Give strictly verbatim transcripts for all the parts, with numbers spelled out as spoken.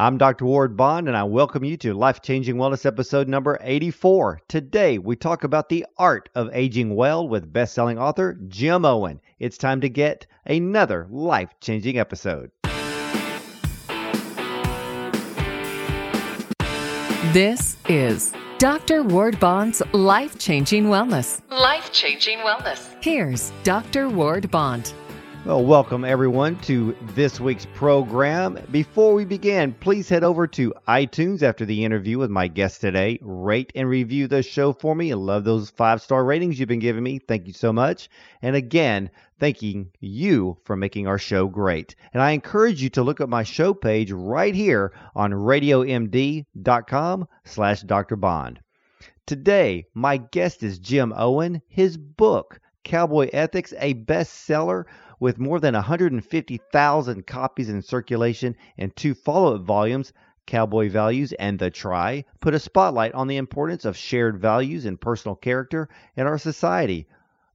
I'm Doctor Ward Bond, and I welcome you to Life Changing Wellness episode number eighty-four. Today, we talk about the art of aging well with best-selling author Jim Owen. It's time to get another life-changing episode. This is Doctor Ward Bond's Life Changing Wellness. Life Changing Wellness. Here's Doctor Ward Bond. Well, welcome everyone to this week's program. Before we begin, please head over to iTunes after the interview with my guest today. Rate and review the show for me. I love those five-star ratings you've been giving me. Thank you so much. And again, thanking you for making our show great. And I encourage you to look at my show page right here on radio M D dot com slash Doctor Bond. Today, my guest is Jim Owen. His book, Cowboy Ethics, a bestseller, with more than one hundred fifty thousand copies in circulation and two follow-up volumes, Cowboy Values and The Try, put a spotlight on the importance of shared values and personal character in our society.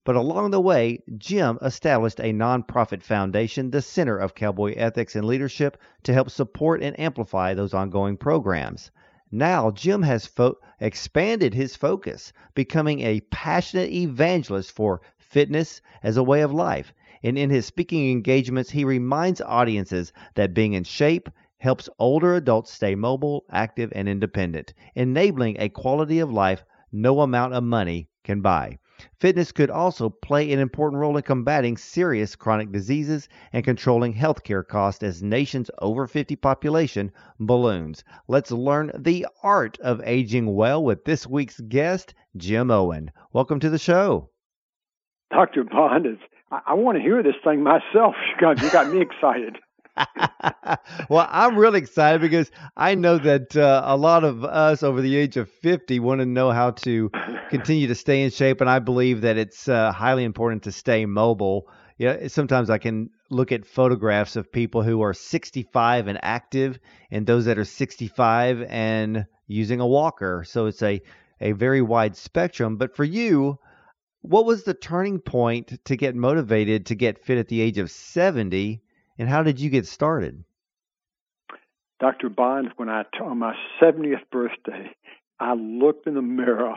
But along the way, Jim established a nonprofit foundation, the Center of Cowboy Ethics and Leadership, to help support and amplify those ongoing programs. Now, Jim has fo- expanded his focus, becoming a passionate evangelist for fitness as a way of life. And in his speaking engagements, he reminds audiences that being in shape helps older adults stay mobile, active, and independent, enabling a quality of life no amount of money can buy. Fitness could also play an important role in combating serious chronic diseases and controlling healthcare costs as nation's over fifty population balloons. Let's learn the art of aging well with this week's guest, Jim Owen. Welcome to the show. Doctor Bond, is I want to hear this thing myself. God, you got me excited. Well, I'm really excited because I know that uh, a lot of us over the age of fifty want to know how to continue to stay in shape. And I believe that it's uh, highly important to stay mobile. Yeah, you know, sometimes I can look at photographs of people who are sixty-five and active and those that are sixty-five and using a walker. So it's a, a very wide spectrum. But for you, what was the turning point to get motivated to get fit at the age of seventy, and how did you get started? Doctor Bond, when I, on my seventieth birthday, I looked in the mirror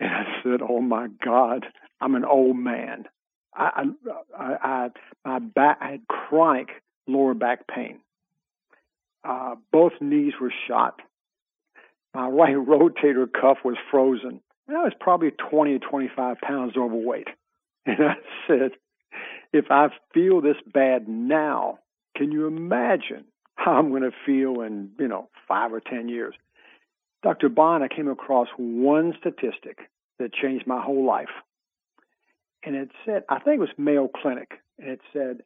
and I said, oh my God, I'm an old man. I, I, I, my back, I had chronic lower back pain. Uh, both knees were shot. My right rotator cuff was frozen. And I was probably twenty to twenty-five pounds overweight. And I said, if I feel this bad now, can you imagine how I'm going to feel in, you know, five or ten years? Doctor Bond, I came across one statistic that changed my whole life. And it said, I think it was Mayo Clinic, and it said,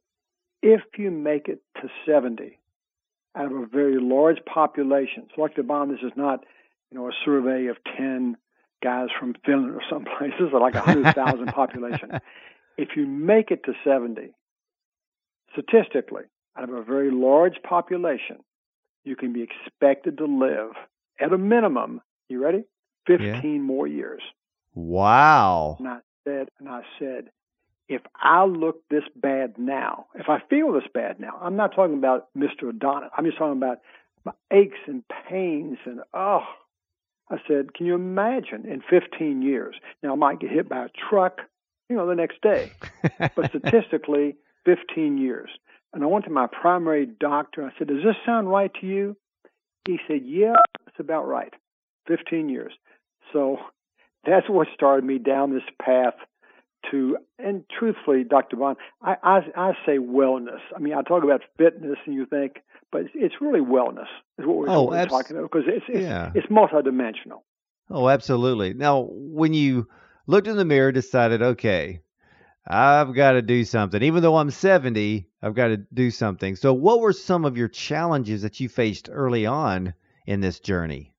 if you make it to seventy out of a very large population, so Doctor Bond, this is not, you know, a survey of ten guys from Finland or some places are like one hundred thousand population. If you make it to seventy, statistically, out of a very large population, you can be expected to live, at a minimum, you ready? fifteen yeah. more years. Wow. And I said, and I said, if I look this bad now, if I feel this bad now, I'm not talking about Mister Adonis. I'm just talking about my aches and pains and, oh, I said, can you imagine in fifteen years? Now, I might get hit by a truck, you know, the next day. But statistically, fifteen years. And I went to my primary doctor. I said, does this sound right to you? He said, yeah, it's about right. fifteen years. So that's what started me down this path to, and truthfully, Doctor Bond, I, I, I say wellness. I mean, I talk about fitness and you think, but it's really wellness is what we're, oh, what we're abs- talking about because it's it's, yeah. it's multidimensional. Oh, absolutely. Now, when you looked in the mirror, decided, okay, I've got to do something. Even though I'm seventy, I've got to do something. So what were some of your challenges that you faced early on in this journey?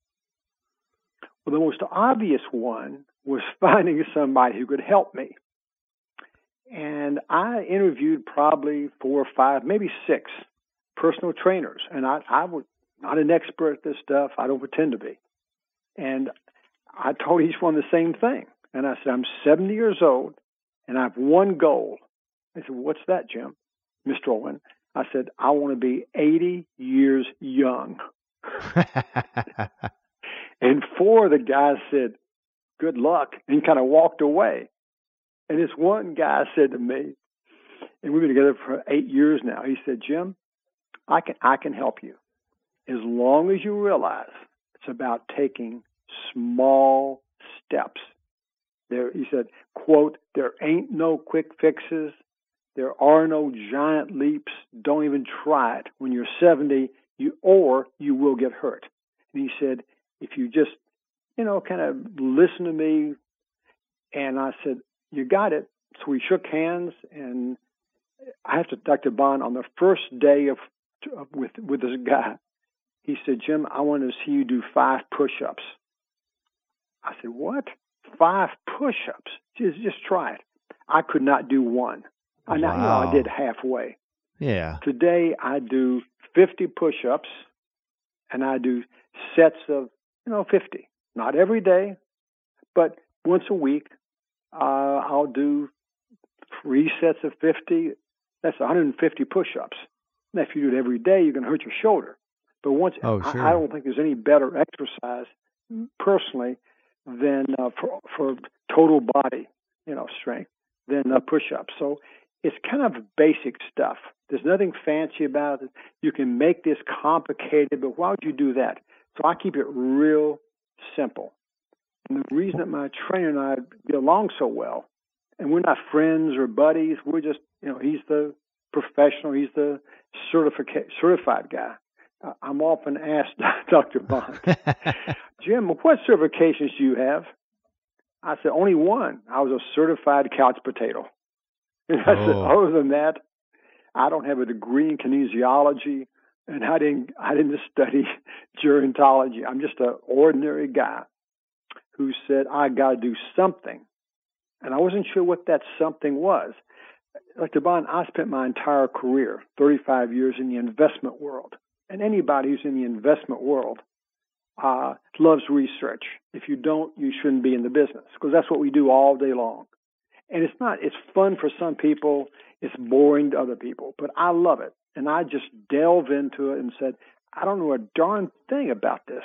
Well, the most obvious one was finding somebody who could help me. And I interviewed probably four or five, maybe six personal trainers. And I, I was not an expert at this stuff. I don't pretend to be. And I told each one the same thing. And I said, I'm seventy years old, and I have one goal. They said, well, what's that, Jim? Mister Owen, I said, I want to be eighty years young. And four of the guys said, good luck, and kind of walked away. And this one guy said to me, and we've been together for eight years now, he said, Jim, I can I can help you as long as you realize it's about taking small steps. There, he said, quote, there ain't no quick fixes. There are no giant leaps. Don't even try it. When you're seventy, you or you will get hurt. And he said, if you just, you know, kind of listen to me. And I said, you got it. So we shook hands, and I have to Doctor Bond on the first day of, of with with this guy. He said, Jim, I want to see you do five push-ups. I said, what? Five push-ups? Just, just try it. I could not do one. Wow. I, you know, I did halfway. Yeah. Today I do fifty push-ups, and I do sets of, you know, fifty. Not every day, but once a week. Uh, I'll do three sets of fifty. That's one hundred fifty push-ups. Now, if you do it every day, you're going to hurt your shoulder. But once oh, sure. I, I don't think there's any better exercise, personally, than uh, for, for total body, you know, strength than uh, push-ups. So it's kind of basic stuff. There's nothing fancy about it. You can make this complicated, but why would you do that? So I keep it real simple. And the reason that my trainer and I get along so well, and we're not friends or buddies, we're just, you know, he's the professional, he's the certifica- certified guy. Uh, I'm often asked, Doctor Bond, Jim, what certifications do you have? I said, only one. I was a certified couch potato. And I oh. said, other than that, I don't have a degree in kinesiology, and I didn't, I didn't study gerontology. I'm just an ordinary guy who said, I got to do something. And I wasn't sure what that something was. Doctor Bond, I spent my entire career, thirty-five years, in the investment world. And anybody who's in the investment world uh, loves research. If you don't, you shouldn't be in the business, because that's what we do all day long. And it's not, it's fun for some people, it's boring to other people, but I love it. And I just delve into it and said, I don't know a darn thing about this,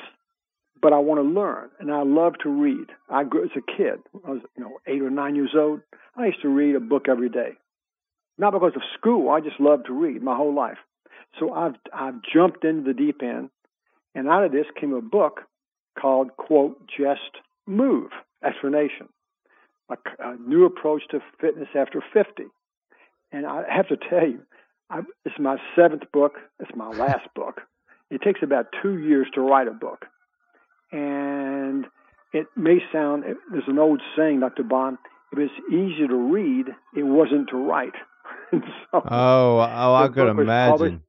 but I want to learn, and I love to read. I grew as a kid, I was, you know, eight or nine years old. I used to read a book every day, not because of school. I just loved to read my whole life. So I've I've jumped into the deep end, and out of this came a book called, quote, Just Move, explanation, a, a new approach to fitness after fifty. And I have to tell you, I, it's my seventh book. It's my last book. It takes about two years to write a book. And it may sound, there's an old saying, Doctor Bond, if it's easy to read, it wasn't to write. so oh, oh, I could imagine.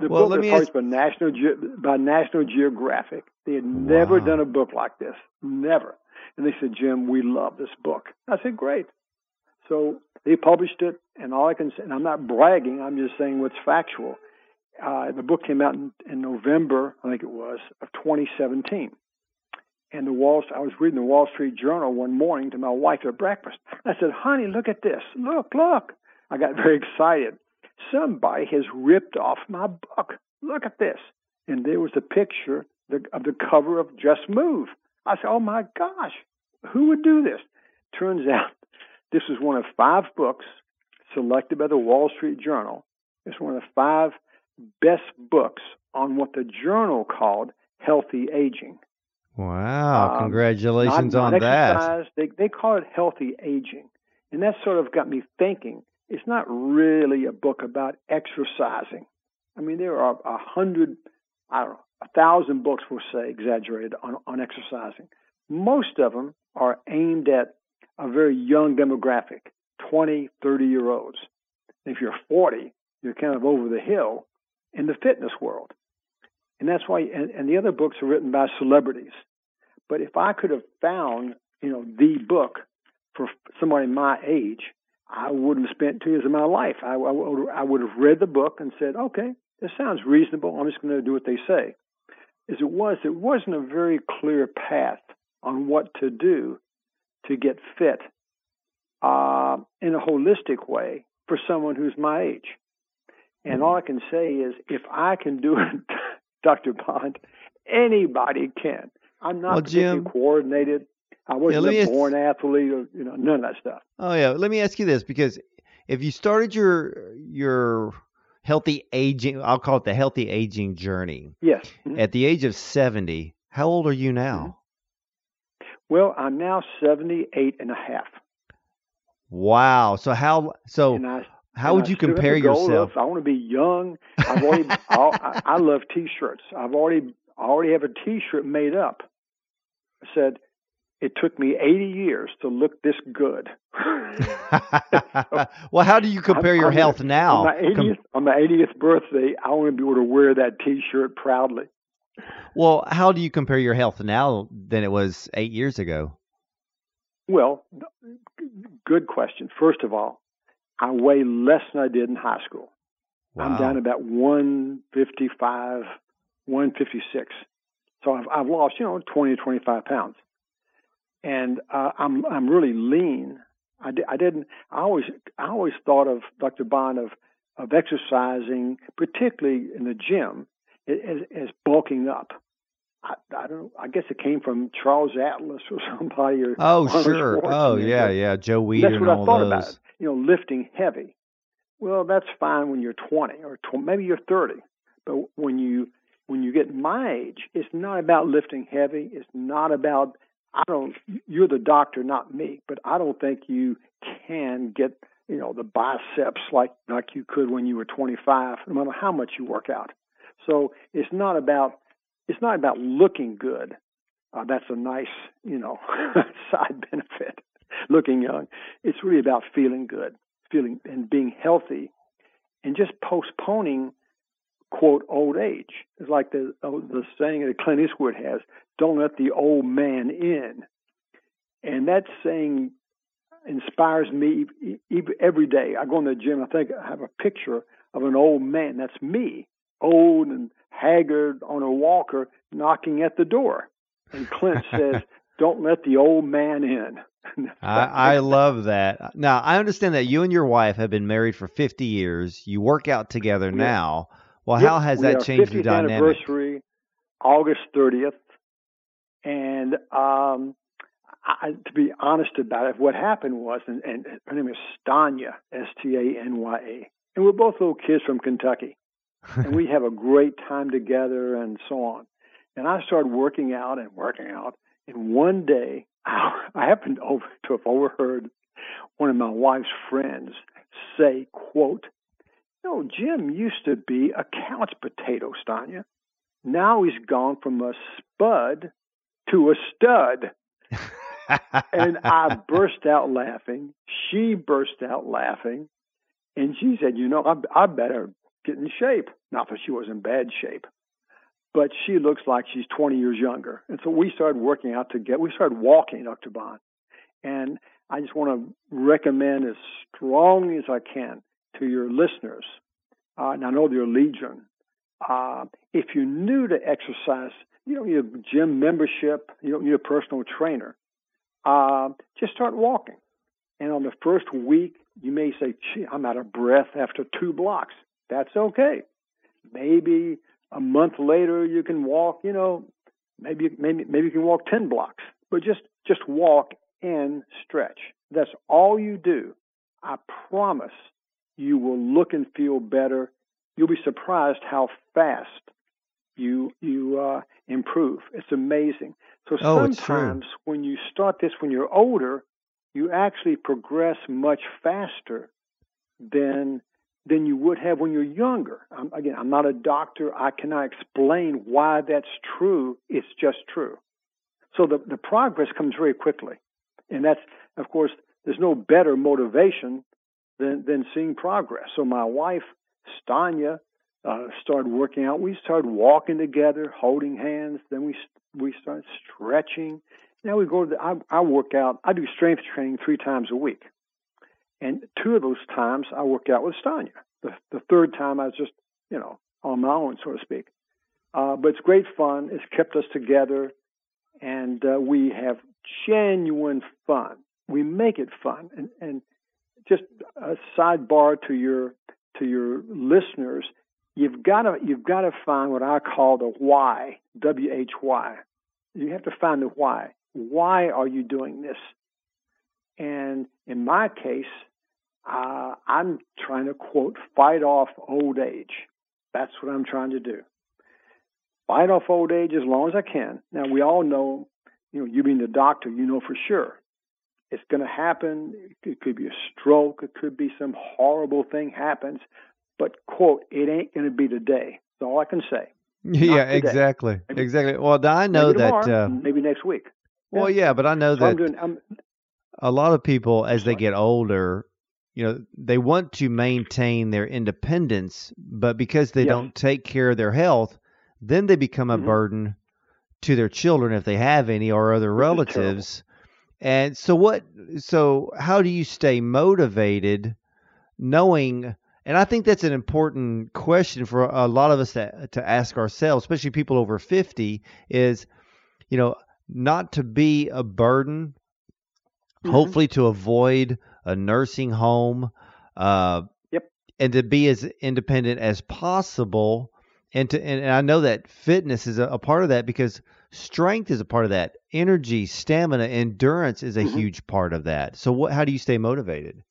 The well, book let was me published ask... by, National Ge- by National Geographic. They had never wow. done a book like this, never. And they said, Jim, we love this book. I said, great. So they published it, and all I can say, and I'm not bragging, I'm just saying what's factual. Uh, the book came out in, in November, I think it was, of twenty seventeen. And the Wall, I was reading the Wall Street Journal one morning to my wife at breakfast. I said, honey, look at this. Look, look. I got very excited. Somebody has ripped off my book. Look at this. And there was a picture of the cover of Just Move. I said, oh, my gosh, who would do this? Turns out this was one of five books selected by the Wall Street Journal. It's one of the five best books on what the journal called healthy aging. Wow, um, congratulations on that. They, they call it healthy aging. And that sort of got me thinking, it's not really a book about exercising. I mean, there are a hundred, I don't know, a thousand books, we'll say, exaggerated on, on exercising. Most of them are aimed at a very young demographic, twenty, thirty-year-olds. If you're forty, you're kind of over the hill in the fitness world. And that's why, and, and the other books are written by celebrities. But if I could have found, you know, the book for somebody my age, I wouldn't have spent two years of my life. I, I, I would have read the book and said, okay, this sounds reasonable. I'm just going to do what they say. As it was, there wasn't a very clear path on what to do to get fit uh, in a holistic way for someone who's my age. And all I can say is, if I can do it, Doctor Bond, anybody can. I'm not well, particularly Jim, coordinated. I wasn't yeah, a born ask... athlete, or you know, none of that stuff. Oh yeah, let me ask you this, because if you started your your healthy aging, I'll call it the healthy aging journey. Yes. Mm-hmm. At the age of seventy, how old are you now? Well, I'm now seventy-eight and a half. Wow. So how so I, how would I you compare yourself? Of, I want to be young. I've already I, I love t-shirts. I've already I already have a t-shirt made up. I said, it took me eighty years to look this good. So, well, how do you compare I'm, your I'm health a, now? On my, eightieth, Com- on my eightieth birthday, I want to be able to wear that t-shirt proudly. Well, how do you compare your health now than it was eight years ago? Well, good question. First of all, I weigh less than I did in high school. Wow. I'm down about one fifty-five, one fifty-six. So I've, I've lost, you know, twenty, twenty-five pounds. And uh, I'm I'm really lean. I, di- I didn't. I always I always thought of Doctor Bond of of exercising, particularly in the gym, as, as bulking up. I, I don't. I guess it came from Charles Atlas or somebody. Or oh sure. Oh yeah, yeah. Joe Weider and all those. That's what I thought about it. You know, lifting heavy. Well, that's fine when you're twenty or tw- maybe you're thirty, but when you when you get my age, it's not about lifting heavy. It's not about I don't, you're the doctor, not me, but I don't think you can get, you know, the biceps like, like you could when you were twenty-five, no matter how much you work out. So it's not about, it's not about looking good. Uh, that's a nice, you know, side benefit, looking young. It's really about feeling good, feeling and being healthy and just postponing, quote, old age. It's like the the saying that Clint Eastwood has, don't let the old man in. And that saying inspires me every day. I go in the gym, I think I have a picture of an old man. That's me, old and haggard on a walker, knocking at the door. And Clint says, don't let the old man in. I, I love that. Now, I understand that you and your wife have been married for fifty years. You work out together yeah. now. Well, how has that changed the dynamic? We are fiftieth anniversary, August thirtieth, and um, I, to be honest about it, what happened was, and, and her name is Stanya, S T A N Y A, and we're both little kids from Kentucky, and we have a great time together and so on. And I started working out and working out, and one day I, I happened over, to have overheard one of my wife's friends say, quote, no, Jim used to be a couch potato, Stanya. Now he's gone from a spud to a stud. And I burst out laughing. She burst out laughing. And she said, you know, I, I better get in shape. Not that she was in bad shape, but she looks like she's twenty years younger. And so we started working out together. We started walking, Doctor Bond. And I just want to recommend as strongly as I can to your listeners, uh, and I know they're legion, uh, if you're new to exercise, you don't need a gym membership, you don't need a personal trainer, uh, just start walking. And on the first week, you may say, gee, I'm out of breath after two blocks. That's okay. Maybe a month later, you can walk, you know, maybe maybe maybe you can walk ten blocks, but just, just walk and stretch. That's all you do. I promise you will look and feel better. You'll be surprised how fast you you uh, improve. It's amazing. So oh, sometimes when you start this when you're older, you actually progress much faster than than you would have when you're younger. I'm, again, I'm not a doctor. I cannot explain why that's true. It's just true. So the, the progress comes very quickly. And that's, of course, there's no better motivation Than, than seeing progress. So my wife, Stanya, uh, started working out. We started walking together, holding hands. Then we we started stretching. Now we go to the, I, I work out. I do strength training three times a week. And two of those times I work out with Stanya. The, the third time I was just, you know, on my own, so to speak. Uh, but it's great fun. It's kept us together. And uh, we have genuine fun. We make it fun. And, and just a sidebar to your to your listeners, you've got to you've got to find what I call the why, W H Y. You have to find the why. Why are you doing this? And in my case, uh, I'm trying to, quote, fight off old age. That's what I'm trying to do. Fight off old age as long as I can. Now, we all know, you know, you being the doctor, you know for sure. It's going to happen. It could be a stroke. It could be some horrible thing happens. But, quote, it ain't going to be today. That's all I can say. Yeah, exactly. Maybe, exactly. Well, I know maybe that. Tomorrow, uh, maybe next week. Well, yeah, yeah but I know so that I'm doing, I'm, a lot of people, as sorry. they get older, you know, they want to maintain their independence, but because they yes. don't take care of their health, then they become a mm-hmm. burden to their children if they have any or other relatives. And so what, so how do you stay motivated knowing, and I think that's an important question for a lot of us to, to ask ourselves, especially people over fifty, is, you know, not to be a burden, mm-hmm. hopefully to avoid a nursing home, uh, yep. and to be as independent as possible. And to, and, and I know that fitness is a, a part of that because strength is a part of that. Energy, stamina, endurance is a mm-hmm. huge part of that. So what, how do you stay motivated?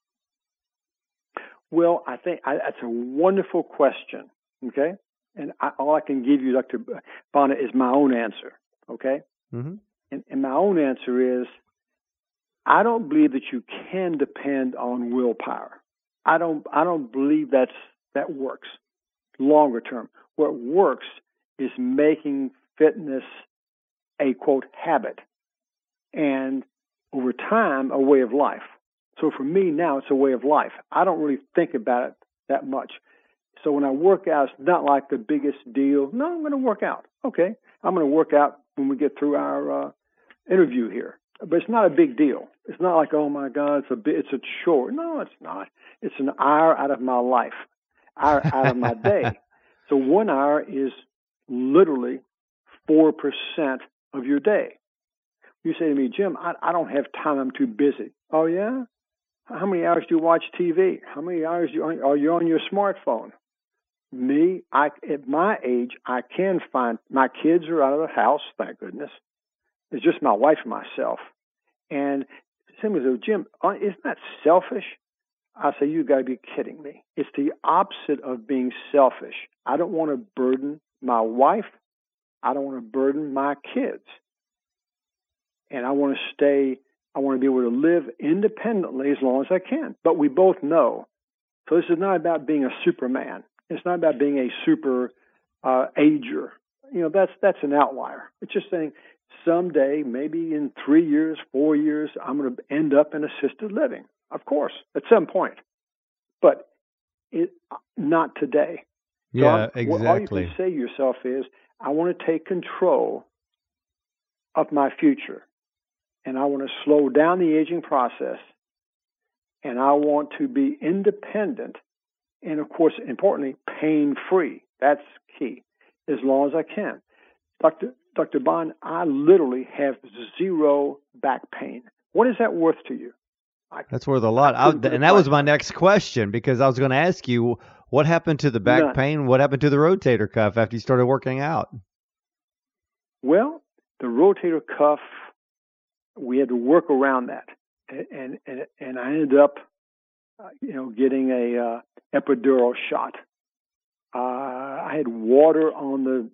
Well, I think I, that's a wonderful question. Okay. And I, all I can give you, Doctor Bonnet, is my own answer. Okay. Mm-hmm. And, and my own answer is, I don't believe that you can depend on willpower. I don't, I don't believe that's, that works longer term. What works is making fitness a, quote, habit and over time a way of life. So for me now, it's a way of life. I don't really think about it that much. So when I work out, it's not like the biggest deal. No, I'm going to work out. Okay, I'm going to work out when we get through our uh, interview here. But it's not a big deal. It's not like, oh, my God, it's a, it's a chore. No, it's not. It's an hour out of my life, hour out of my day. So one hour is literally four percent of your day. You say to me, Jim, I, I don't have time. I'm too busy. Oh, yeah? How many hours do you watch T V? How many hours do you, are you on your smartphone? Me, I, at my age, I can find my kids are out of the house, thank goodness. It's just my wife and myself. And somebody says, Jim, isn't that selfish? I say, you got to be kidding me. It's the opposite of being selfish. I don't want to burden my wife. I don't want to burden my kids. And I want to stay, I want to be able to live independently as long as I can. But we both know. So this is not about being a superman. It's not about being a super uh, ager. You know, that's that's an outlier. It's just saying someday, maybe in three years, four years, I'm going to end up in assisted living. Of course, at some point, but it not today. Yeah, so exactly. All you can say to yourself is, I want to take control of my future, and I want to slow down the aging process, and I want to be independent, and of course, importantly, pain-free. That's key, as long as I can. Doctor Doctor Bond, I literally have zero back pain. What is that worth to you? I, That's worth a lot. I, and that was my next question, because I was going to ask you, what happened to the back None. pain? What happened to the rotator cuff after you started working out? Well, the rotator cuff, we had to work around that. And and, and I ended up, uh, you know, getting a uh, epidural shot. Uh, I had water on the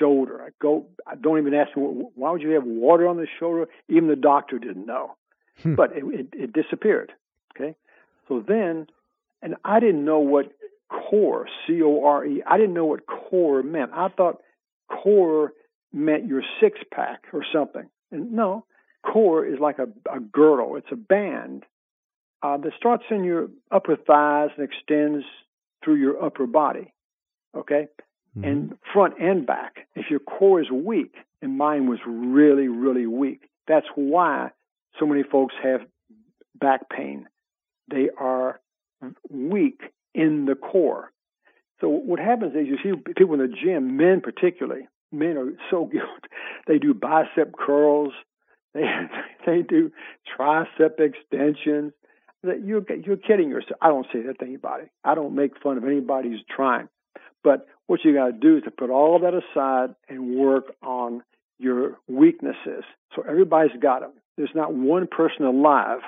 shoulder. I go, I don't even ask me, why would you have water on the shoulder? Even the doctor didn't know. Hmm. But it, it, it disappeared. Okay. So then, and I didn't know what core, C O R E, I didn't know what core meant. I thought core meant your six pack or something. And no, core is like a, a girdle. It's a band uh, that starts in your upper thighs and extends through your upper body. Okay. Hmm. And front and back. If your core is weak, and mine was really, really weak, that's why so many folks have back pain. They are weak in the core. So what happens is you see people in the gym, men particularly, men are so guilty. They do bicep curls. They they do tricep extensions. that you're you're kidding yourself. I don't say that to anybody. I don't make fun of anybody who's trying. But what you got to do is to put all that aside and work on your weaknesses. So everybody's got them. There's not one person alive,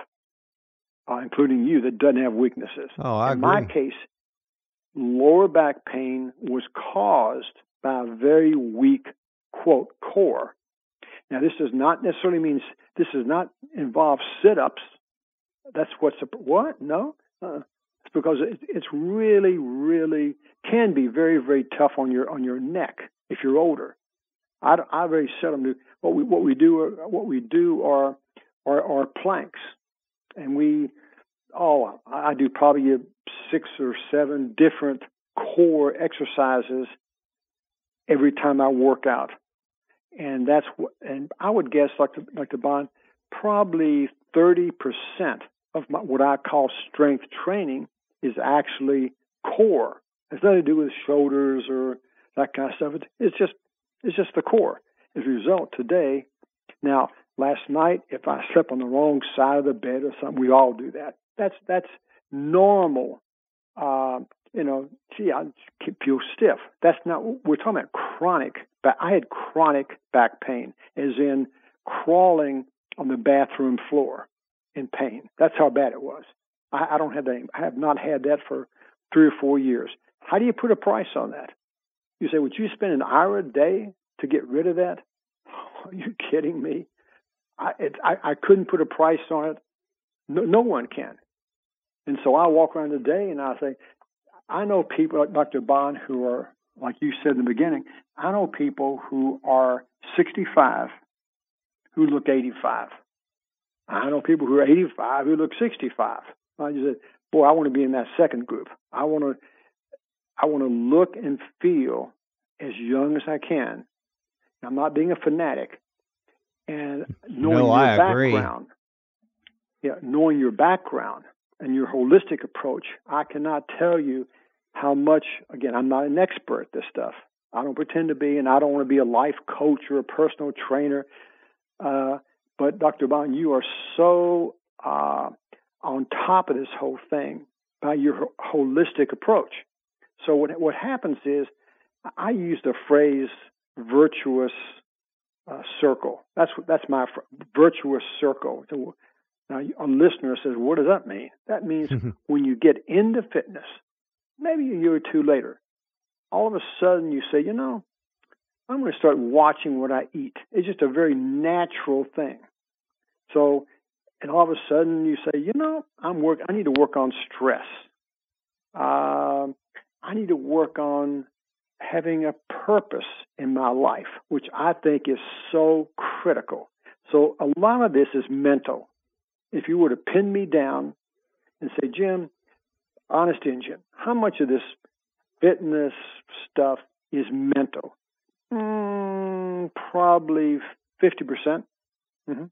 uh, including you, that doesn't have weaknesses. Oh, I agree. In my case, lower back pain was caused by a very weak, quote, core. Now, this does not necessarily mean this does not involve sit-ups. That's what's a, what? No, uh-uh. It's because it, it's really, really can be very, very tough on your on your neck if you're older. I, I very seldom do what we what we do are, what we do are are, are planks, and we oh I do probably six or seven different core exercises every time I work out, and that's what, and I would guess like the, like the bond probably thirty percent of my, what I call strength training is actually core. It's nothing to do with shoulders or that kind of stuff. It's just it's just the core. As a result, today, now last night, if I slept on the wrong side of the bed or something, we all do that. That's that's normal. Uh, you know, gee, I feel stiff. That's not we're talking about chronic. But I had chronic back pain, as in crawling on the bathroom floor in pain. That's how bad it was. I, I don't have that. I have not had that for three or four years. How do you put a price on that? You say, would you spend an hour a day to get rid of that? Are you kidding me? I, it, I, I couldn't put a price on it. No, no one can. And so I walk around today and I say, I know people like Doctor Bond who are, like you said in the beginning, I know people who are sixty-five who look eighty-five. I know people who are eighty-five who look sixty-five. I just said, boy, I want to be in that second group. I want to, I want to look and feel as young as I can. I'm not being a fanatic. And knowing no, your I background, agree. yeah, knowing your background and your holistic approach, I cannot tell you how much. Again, I'm not an expert at this stuff. I don't pretend to be, and I don't want to be a life coach or a personal trainer. Uh, but Doctor Bond, you are so uh, on top of this whole thing by your holistic approach. So what what happens is, I use the phrase virtuous uh, circle. That's that's my fr- virtuous circle. Now, a listener says, "What does that mean?" That means mm-hmm. when you get into fitness, maybe a year or two later, all of a sudden you say, "You know, I'm going to start watching what I eat." It's just a very natural thing. So, and all of a sudden you say, you know, I'm work. I need to work on stress. Uh, I need to work on having a purpose in my life, which I think is so critical. So a lot of this is mental. If you were to pin me down and say, Jim, honest engine, how much of this fitness stuff is mental? Mm, probably fifty percent. Mm-hmm.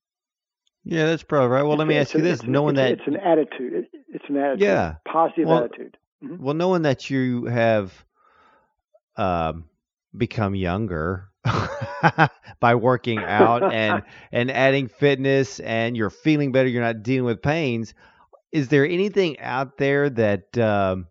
Yeah, that's probably right. Well, let me ask you this. Knowing that it's an attitude, it's an attitude, yeah, positive attitude. Mm-hmm. Well, knowing that you have um, become younger by working out and and adding fitness, and you're feeling better, you're not dealing with pains. Is there anything out there that um,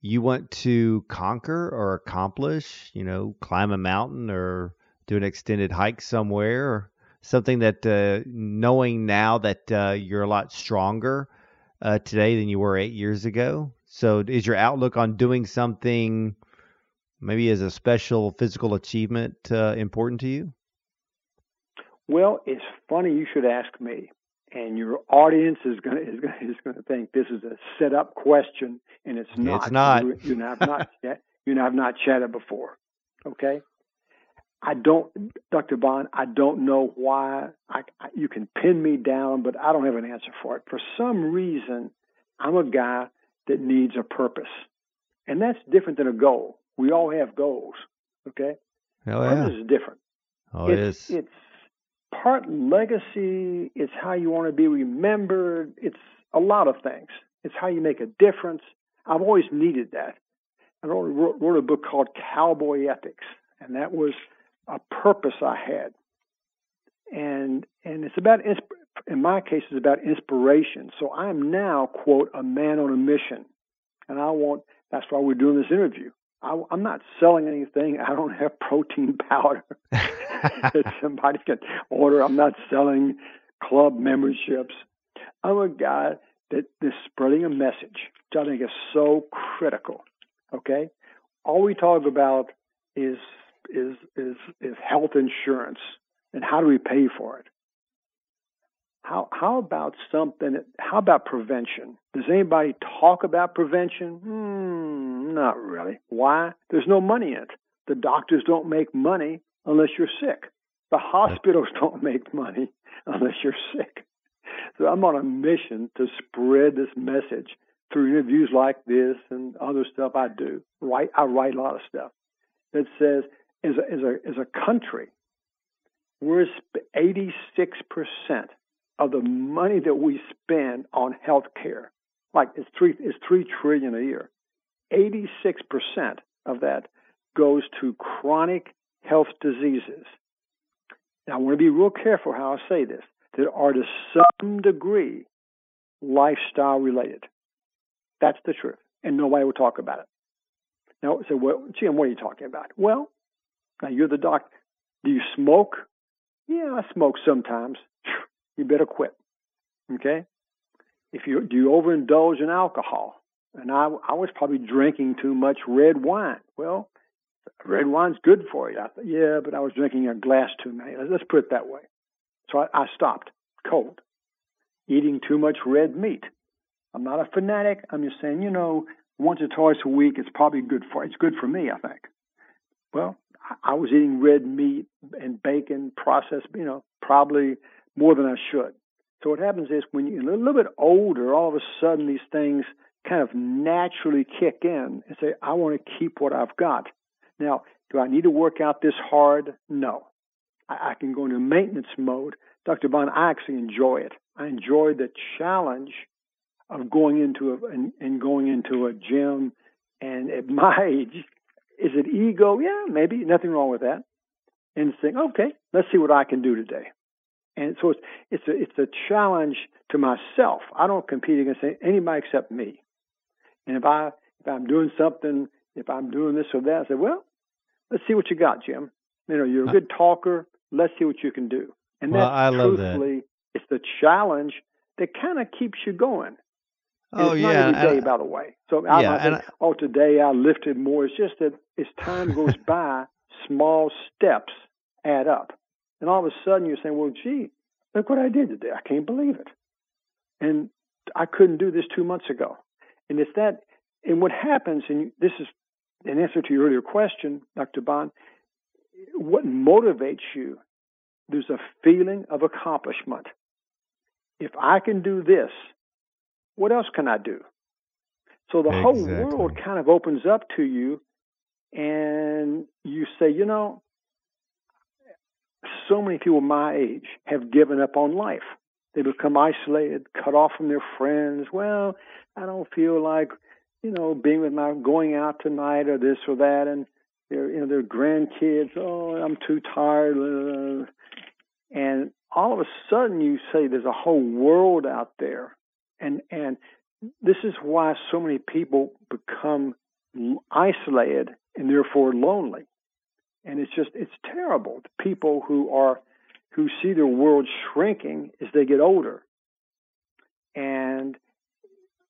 you want to conquer or accomplish? You know, climb a mountain or do an extended hike somewhere, or something that uh, knowing now that uh, you're a lot stronger uh, today than you were eight years ago. So is your outlook on doing something maybe as a special physical achievement uh, important to you? Well, it's funny you should ask me, and your audience is going to is going is going to think this is a set up question, and it's not. It's not. You, you and I have not yet. You and I have not chatted before. Okay. I don't, Doctor Bond, I don't know why. I, I, you can pin me down, but I don't have an answer for it. For some reason, I'm a guy that needs a purpose. And that's different than a goal. We all have goals, okay? Oh, yeah. This is different. Oh, it is. It's part legacy. It's how you want to be remembered. It's a lot of things. It's how you make a difference. I've always needed that. I wrote, wrote a book called Cowboy Ethics, and that was a purpose I had, and and it's about in my case, is about inspiration. So I'm now, quote, a man on a mission. And I want, that's why we're doing this interview. I, I'm not selling anything. I don't have protein powder that somebody can order. I'm not selling club memberships. I'm a guy that is spreading a message, which I think is so critical, okay? All we talk about is is is is health insurance and how do we pay for it? How how about something? How about prevention? Does anybody talk about prevention? Hmm, not really. Why? There's no money in it. The doctors don't make money unless you're sick. The hospitals don't make money unless you're sick. So I'm on a mission to spread this message through interviews like this and other stuff I do. Write, I write a lot of stuff that says, as a, as a, as a country, we're eighty-six percent of the money that we spend on health care. Like it's three, it's three trillion a year. eighty-six percent of that goes to chronic health diseases. Now, I want to be real careful how I say this, that are to some degree lifestyle related. That's the truth, and nobody will talk about it. Now, so, well, Jim, what are you talking about? Well, now you're the doctor. Do you smoke? Yeah, I smoke sometimes. You better quit, okay? If you do you overindulge in alcohol? And I, I was probably drinking too much red wine. Well, red wine's good for you. I thought, yeah, but I was drinking a glass too many. Let's put it that way. So I, I stopped cold. Eating too much red meat. I'm not a fanatic. I'm just saying, you know, once or twice a week, it's probably good for it's good for me, I think. Well, I was eating red meat and bacon, processed, you know, probably more than I should. So what happens is when you're a little bit older, all of a sudden these things kind of naturally kick in and say, I want to keep what I've got. Now, do I need to work out this hard? No. I, I can go into maintenance mode. Doctor Bond, I actually enjoy it. I enjoy the challenge of going into a and, and going into a gym, and at my age, is it ego? Yeah, maybe nothing wrong with that. And think, okay, let's see what I can do today. And so it's it's a it's a challenge to myself. I don't compete against anybody except me. And if I if I'm doing something, if I'm doing this or that, I say, well, let's see what you got, Jim. You know, you're a good talker. Let's see what you can do. And well, that truthfully, it's the challenge that kind of keeps you going. And oh, it's not yeah. every day, uh, by the way. So I yeah, think, I, oh, today I lifted more. It's just that as time goes by, small steps add up. And all of a sudden you're saying, well, gee, look what I did today. I can't believe it. And I couldn't do this two months ago. And it's that, and what happens, and this is an answer to your earlier question, Doctor Bond, what motivates you? There's a feeling of accomplishment. If I can do this, what else can I do? So the exactly. whole world kind of opens up to you, and you say, you know, so many people my age have given up on life. They become isolated, cut off from their friends. Well, I don't feel like, you know, being with my going out tonight or this or that, and their you know their grandkids. Oh, I'm too tired. And all of a sudden, you say there's a whole world out there. And and this is why so many people become isolated and therefore lonely. And it's just, it's terrible. The people who are, who see their world shrinking as they get older. And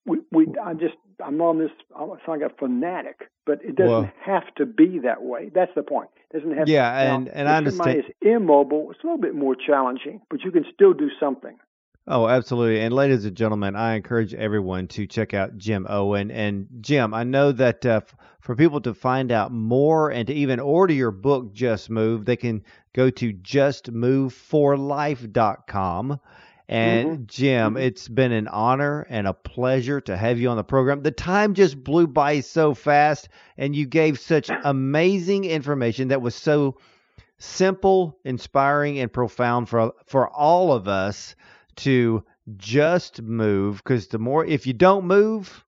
we, we I just, I'm on this, I sound like a fanatic, but it doesn't well, have to be that way. That's the point. It doesn't have yeah, to be. Yeah, and, and I understand. If somebody is immobile, it's a little bit more challenging, but you can still do something. Oh, absolutely. And ladies and gentlemen, I encourage everyone to check out Jim Owen. And Jim, I know that uh, for people to find out more and to even order your book, Just Move, they can go to just move for life dot com. And mm-hmm. Jim, it's been an honor and a pleasure to have you on the program. The time just blew by so fast, and you gave such amazing information that was so simple, inspiring, and profound for, for all of us to just move, because the more, if you don't move,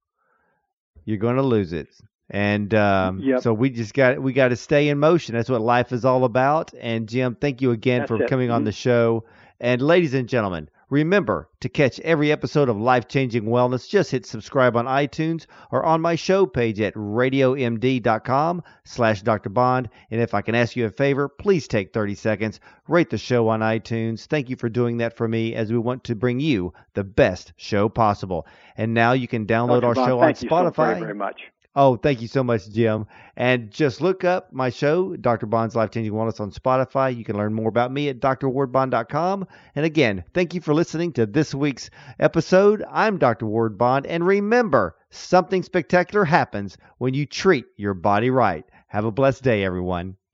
you're going to lose it. And um, yep. so we just got, we got to stay in motion. That's what life is all about. And Jim, thank you again That's for it. coming on the show. And ladies and gentlemen, Remember, to catch every episode of Life Changing Wellness, just hit subscribe on iTunes or on my show page at radio M D dot com slash Doctor Bond. And if I can ask you a favor, please take thirty seconds, rate the show on iTunes. Thank you for doing that for me, as we want to bring you the best show possible. And now you can download Doctor our Bond, show on Spotify. Thank you so very, very much. Oh, thank you so much, Jim. And just look up my show, Doctor Bond's Life Changing Wellness, on Spotify. You can learn more about me at D R ward bond dot com. And again, thank you for listening to this week's episode. I'm Doctor Ward Bond. And remember, something spectacular happens when you treat your body right. Have a blessed day, everyone.